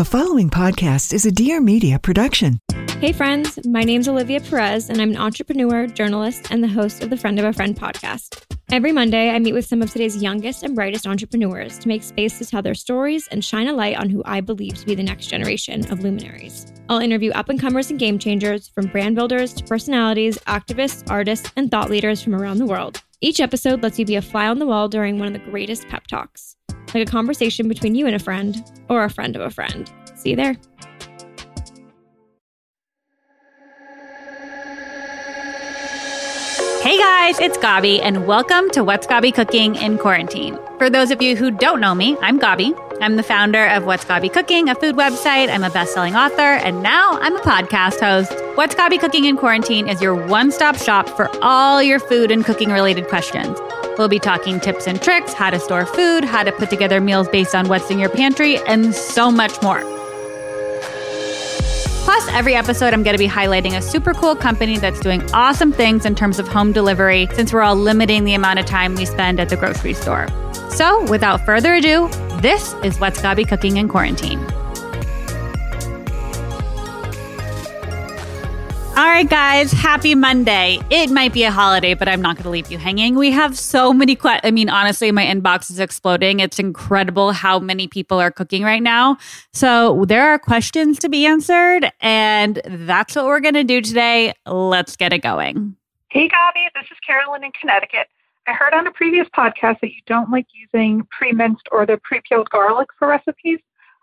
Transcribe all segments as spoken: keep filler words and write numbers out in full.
The following podcast is a Dear Media production. Hey friends, my name's Olivia Perez and I'm an entrepreneur, journalist, and the host of the Friend of a Friend podcast. Every Monday, I meet with some of today's youngest and brightest entrepreneurs to make space to tell their stories and shine a light on who I believe to be the next generation of luminaries. I'll interview up-and-comers and game changers, from brand builders to personalities, activists, artists, and thought leaders from around the world. Each episode lets you be a fly on the wall during one of the greatest pep talks, like a conversation between you and a friend, or a friend of a friend. See you there. Hey guys, it's Gaby, and welcome to What's Gaby Cooking in Quarantine. For those of you who don't know me, I'm Gaby. I'm the founder of What's Gaby Cooking, a food website. I'm a best-selling author, and now I'm a podcast host. What's Gaby Cooking in Quarantine is your one-stop shop for all your food and cooking-related questions. We'll be talking tips and tricks, how to store food, how to put together meals based on what's in your pantry, and so much more. Plus, every episode, I'm going to be highlighting a super cool company that's doing awesome things in terms of home delivery, since we're all limiting the amount of time we spend at the grocery store. So, without further ado, this is What's Gaby Cooking in Quarantine. All right, guys, happy Monday. It might be a holiday, but I'm not going to leave you hanging. We have so many questions. I mean, honestly, my inbox is exploding. It's incredible how many people are cooking right now. So there are questions to be answered, and that's what we're going to do today. Let's get it going. Hey, Gaby, this is Carolyn in Connecticut. I heard on a previous podcast that you don't like using pre-minced or the pre-peeled garlic for recipes.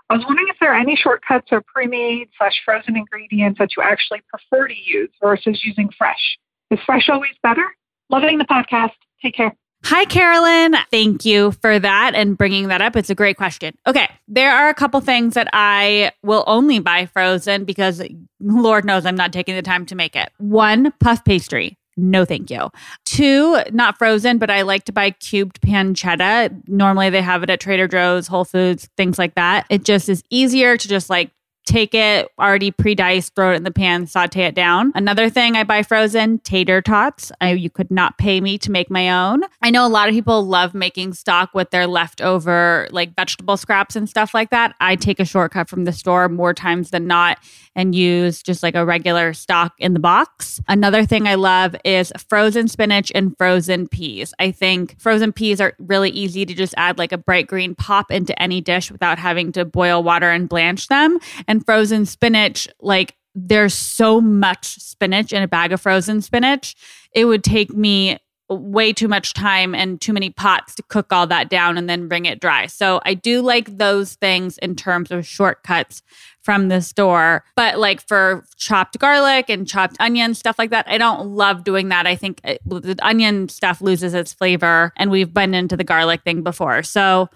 I was wondering if there are any shortcuts or pre-made slash frozen ingredients that you actually prefer to use versus using fresh. Is fresh always better? Loving the podcast. Take care. Hi, Carolyn. Thank you for that and bringing that up. It's a great question. Okay. There are a couple things that I will only buy frozen because Lord knows I'm not taking the time to make it. One, puff pastry. No, thank you. Two, not frozen, but I like to buy cubed pancetta. Normally they have it at Trader Joe's, Whole Foods, things like that. It just is easier to just like take it already pre-diced, throw it in the pan, saute it down. Another thing I buy frozen, tater tots. I, you could not pay me to make my own. I know a lot of people love making stock with their leftover like vegetable scraps and stuff like that. I take a shortcut from the store more times than not and use just like a regular stock in the box. Another thing I love is frozen spinach and frozen peas. I think frozen peas are really easy to just add like a bright green pop into any dish without having to boil water and blanch them. And frozen spinach, like there's so much spinach in a bag of frozen spinach. It would take me way too much time and too many pots to cook all that down and then bring it dry. So I do like those things in terms of shortcuts from the store. But like for chopped garlic and chopped onion, stuff like that, I don't love doing that. I think it, the onion stuff loses its flavor, and we've been into the garlic thing before. So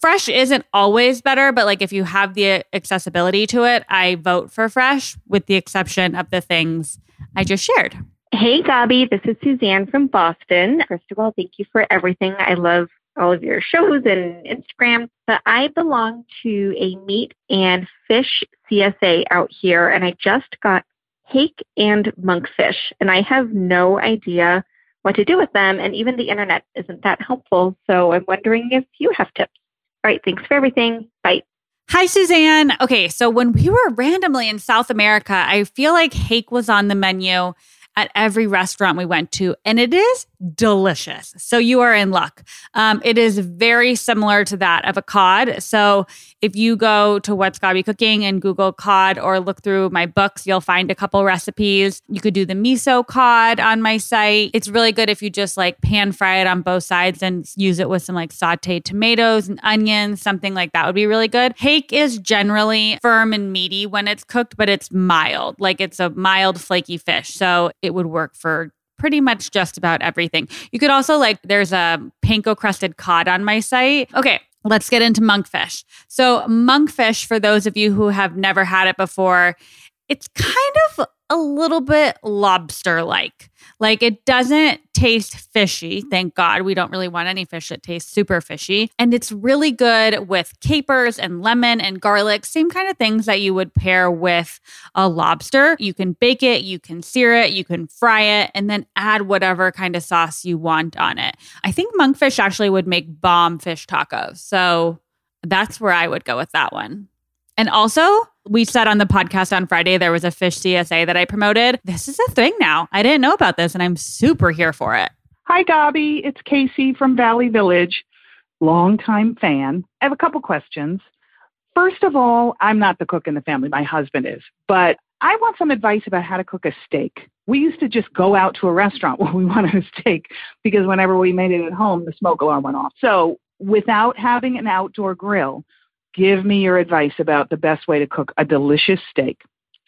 fresh isn't always better, but like if you have the accessibility to it, I vote for fresh with the exception of the things I just shared. Hey, Gaby, this is Suzanne from Boston. First of all, thank you for everything. I love all of your shows and Instagram. But I belong to a meat and fish C S A out here, and I just got hake and monkfish, and I have no idea what to do with them, and even the internet isn't that helpful. So I'm wondering if you have tips. All right. Thanks for everything. Bye. Hi, Suzanne. Okay. So when we were randomly in South America, I feel like hake was on the menu at every restaurant we went to, and it is delicious. So you are in luck. Um, it is very similar to that of a cod. So if you go to What's Gaby Cooking and Google cod or look through my books, you'll find a couple recipes. You could do the miso cod on my site. It's really good if you just like pan fry it on both sides and use it with some like sauteed tomatoes and onions, something like that would be really good. Hake is generally firm and meaty when it's cooked, but it's mild. Like it's a mild flaky fish. So it would work for pretty much just about everything. You could also like, there's a panko crusted cod on my site. Okay, let's get into monkfish. So monkfish, for those of you who have never had it before, it's kind of a little bit lobster-like. Like it doesn't taste fishy. Thank God. We don't really want any fish that tastes super fishy. And it's really good with capers and lemon and garlic, same kind of things that you would pair with a lobster. You can bake it, you can sear it, you can fry it, and then add whatever kind of sauce you want on it. I think monkfish actually would make bomb fish tacos. So that's where I would go with that one. And also, we said on the podcast on Friday, there was a fish C S A that I promoted. This is a thing now. I didn't know about this, and I'm super here for it. Hi, Gaby. It's Casey from Valley Village. Longtime fan. I have a couple questions. First of all, I'm not the cook in the family. My husband is. But I want some advice about how to cook a steak. We used to just go out to a restaurant when we wanted a steak because whenever we made it at home, the smoke alarm went off. So without having an outdoor grill, give me your advice about the best way to cook a delicious steak.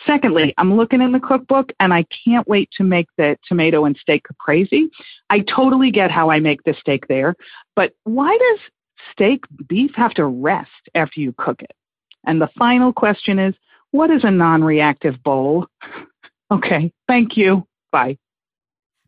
Secondly, I'm looking in the cookbook and I can't wait to make the tomato and steak caprese. I totally get how I make the steak there, but why does steak beef have to rest after you cook it? And the final question is, what is a non-reactive bowl? Okay, thank you. Bye.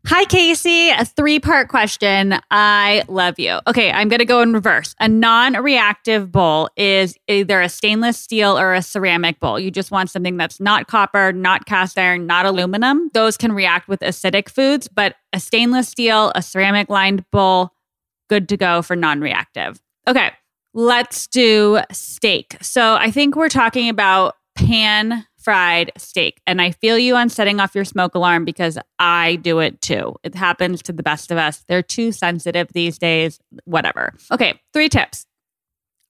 Hi, Casey. A three-part question. I love you. Okay, I'm going to go in reverse. A non-reactive bowl is either a stainless steel or a ceramic bowl. You just want something that's not copper, not cast iron, not aluminum. Those can react with acidic foods, but a stainless steel, a ceramic-lined bowl, good to go for non-reactive. Okay, let's do steak. So I think we're talking about pan fried steak. And I feel you on setting off your smoke alarm because I do it too. It happens to the best of us. They're too sensitive these days, whatever. Okay, three tips.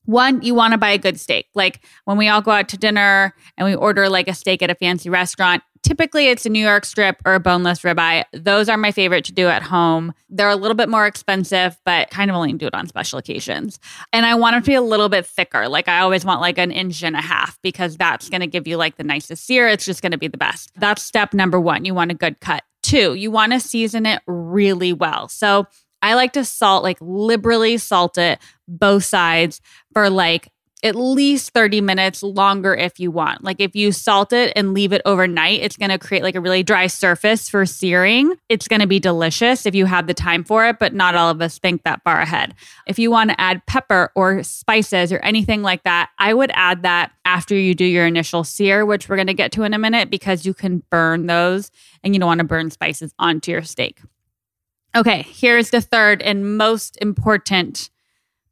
One, you want to buy a good steak. Like when we all go out to dinner and we order like a steak at a fancy restaurant, typically it's a New York strip or a boneless ribeye. Those are my favorite to do at home. They're a little bit more expensive, but kind of only do it on special occasions. And I want them to be a little bit thicker. Like I always want like an inch and a half because that's going to give you like the nicest sear. It's just going to be the best. That's step number one. You want a good cut. Two, you want to season it really well. So I like to salt, like liberally salt it, both sides for like at least thirty minutes longer if you want. Like if you salt it and leave it overnight, it's going to create like a really dry surface for searing. It's going to be delicious if you have the time for it, but not all of us think that far ahead. If you want to add pepper or spices or anything like that, I would add that after you do your initial sear, which we're going to get to in a minute because you can burn those and you don't want to burn spices onto your steak. Okay, here's the third and most important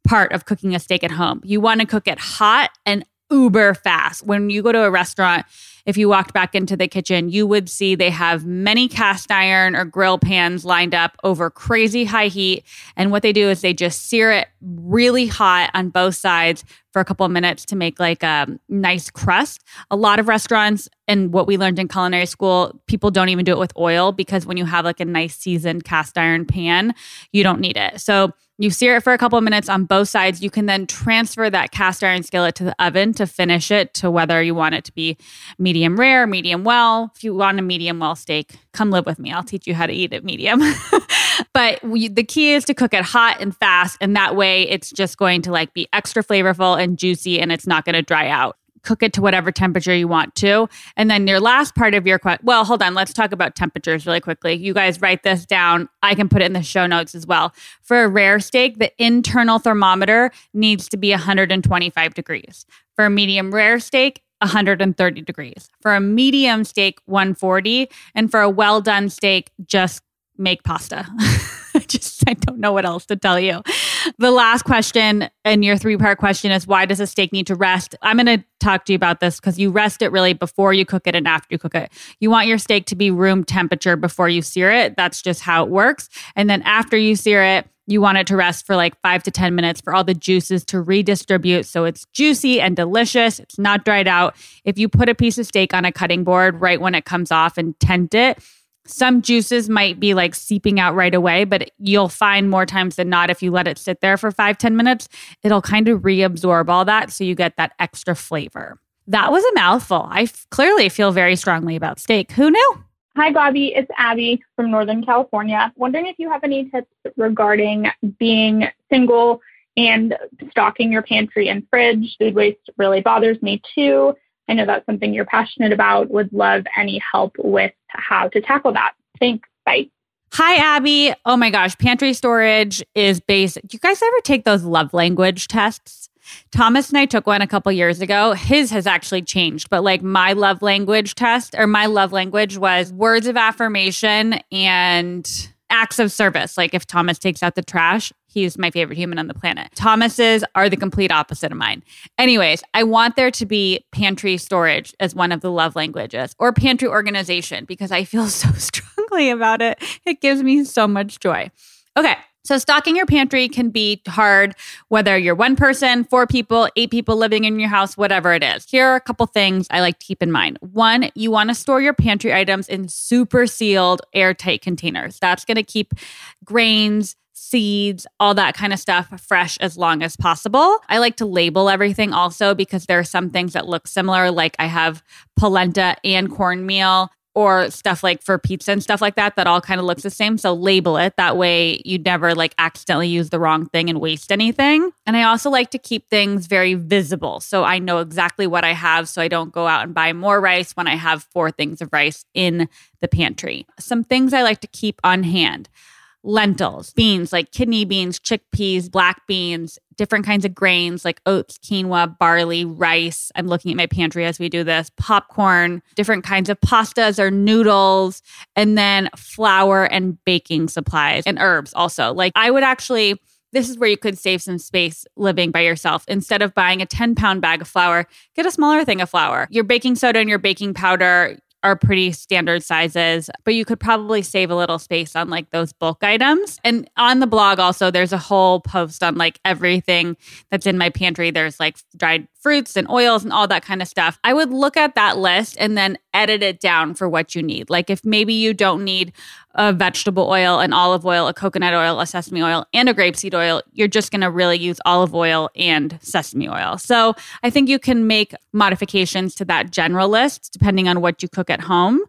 part of cooking a steak at home. You want to cook it hot and uber fast. When you go to a restaurant, if you walked back into the kitchen, you would see they have many cast iron or grill pans lined up over crazy high heat. And what they do is they just sear it really hot on both sides for a couple of minutes to make like a nice crust. A lot of restaurants, and what we learned in culinary school, people don't even do it with oil because when you have like a nice seasoned cast iron pan, you don't need it. So you sear it for a couple of minutes on both sides. You can then transfer that cast iron skillet to the oven to finish it to whether you want it to be medium rare, medium well. If you want a medium well steak, come live with me. I'll teach you how to eat it medium. But we, the key is to cook it hot and fast. And that way it's just going to like be extra flavorful and juicy and it's not going to dry out. Cook it to whatever temperature you want to. And then your last part of your question, well, hold on. Let's talk about temperatures really quickly. You guys write this down. I can put it in the show notes as well. For a rare steak, the internal thermometer needs to be one hundred twenty-five degrees. For a medium rare steak, one hundred thirty degrees. For a medium steak, one forty. And for a well-done steak, just make pasta. Just, I don't know what else to tell you. The last question and your three-part question is, why does a steak need to rest? I'm going to talk to you about this because you rest it really before you cook it and after you cook it. You want your steak to be room temperature before you sear it. That's just how it works. And then after you sear it, you want it to rest for like five to ten minutes for all the juices to redistribute so it's juicy and delicious. It's not dried out. If you put a piece of steak on a cutting board right when it comes off and tent it, some juices might be like seeping out right away, but you'll find more times than not if you let it sit there for five, ten minutes, it'll kind of reabsorb all that so you get that extra flavor. That was a mouthful. I f- clearly feel very strongly about steak. Who knew? Hi, Gaby. It's Abby from Northern California. Wondering if you have any tips regarding being single and stocking your pantry and fridge. Food waste really bothers me too. I know that's something you're passionate about. Would love any help with how to tackle that. Thanks. Bye. Hi, Abby. Oh my gosh. Pantry storage is basic. Do you guys ever take those love language tests? Thomas and I took one a couple years ago. His has actually changed, but like my love language test or my love language was words of affirmation and acts of service. Like if Thomas takes out the trash, He's my favorite human on the planet. Thomas's are the complete opposite of mine. Anyways, I want there to be pantry storage as one of the love languages, or pantry organization, because I feel so strongly about it. It gives me so much joy. Okay. So stocking your pantry can be hard, whether you're one person, four people, eight people living in your house, whatever it is. Here are a couple things I like to keep in mind. One, you want to store your pantry items in super sealed, airtight containers. That's going to keep grains, seeds, all that kind of stuff fresh as long as possible. I like to label everything also, because there are some things that look similar, like I have polenta and cornmeal, or stuff like for pizza and stuff like that, that all kind of looks the same. So label it. That way you never like accidentally use the wrong thing and waste anything. And I also like to keep things very visible. So I know exactly what I have, so I don't go out and buy more rice when I have four things of rice in the pantry. Some things I like to keep on hand. Lentils, beans like kidney beans, chickpeas, black beans, different kinds of grains like oats, quinoa, barley, rice. I'm looking at my pantry as we do this. Popcorn, different kinds of pastas or noodles, and then flour and baking supplies and herbs also. Like I would actually, this is where you could save some space living by yourself. Instead of buying a ten pound bag of flour, get a smaller thing of flour. Your baking soda and your baking powder are pretty standard sizes, but you could probably save a little space on like those bulk items. And on the blog also, there's a whole post on like everything that's in my pantry. There's like dried fruits and oils and all that kind of stuff. I would look at that list and then edit it down for what you need. Like if maybe you don't need a vegetable oil, an olive oil, a coconut oil, a sesame oil, and a grapeseed oil, you're just going to really use olive oil and sesame oil. So I think you can make modifications to that general list depending on what you cook at home.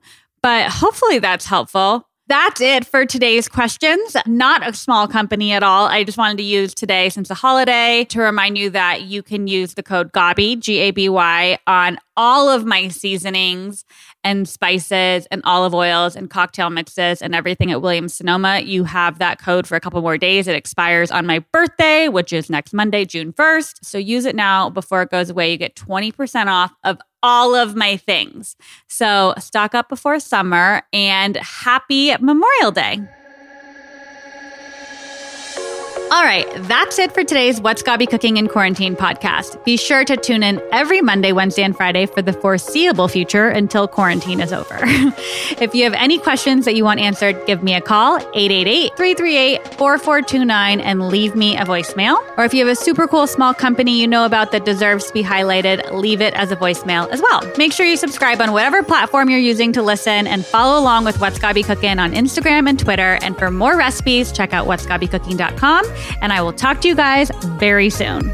But hopefully that's helpful. That's it for today's questions. Not a small company at all. I just wanted to use today, since the holiday, to remind you that you can use the code Gaby, G A B Y, on all of my seasonings and spices and olive oils and cocktail mixes and everything at Williams-Sonoma. You have that code for a couple more days. It expires on my birthday, which is next Monday, June first. So use it now before it goes away. You get twenty percent off of all of my things. So stock up before summer, and happy Memorial Day. All right, that's it for today's What's Gaby Cooking in Quarantine podcast. Be sure to tune in every Monday, Wednesday, and Friday for the foreseeable future until quarantine is over. If you have any questions that you want answered, give me a call, eight eight eight, three three eight, four four two nine, and leave me a voicemail. Or if you have a super cool small company you know about that deserves to be highlighted, leave it as a voicemail as well. Make sure you subscribe on whatever platform you're using to listen, and follow along with What's Gaby Cooking on Instagram and Twitter. And for more recipes, check out whats gaby cooking dot com. And I will talk to you guys very soon.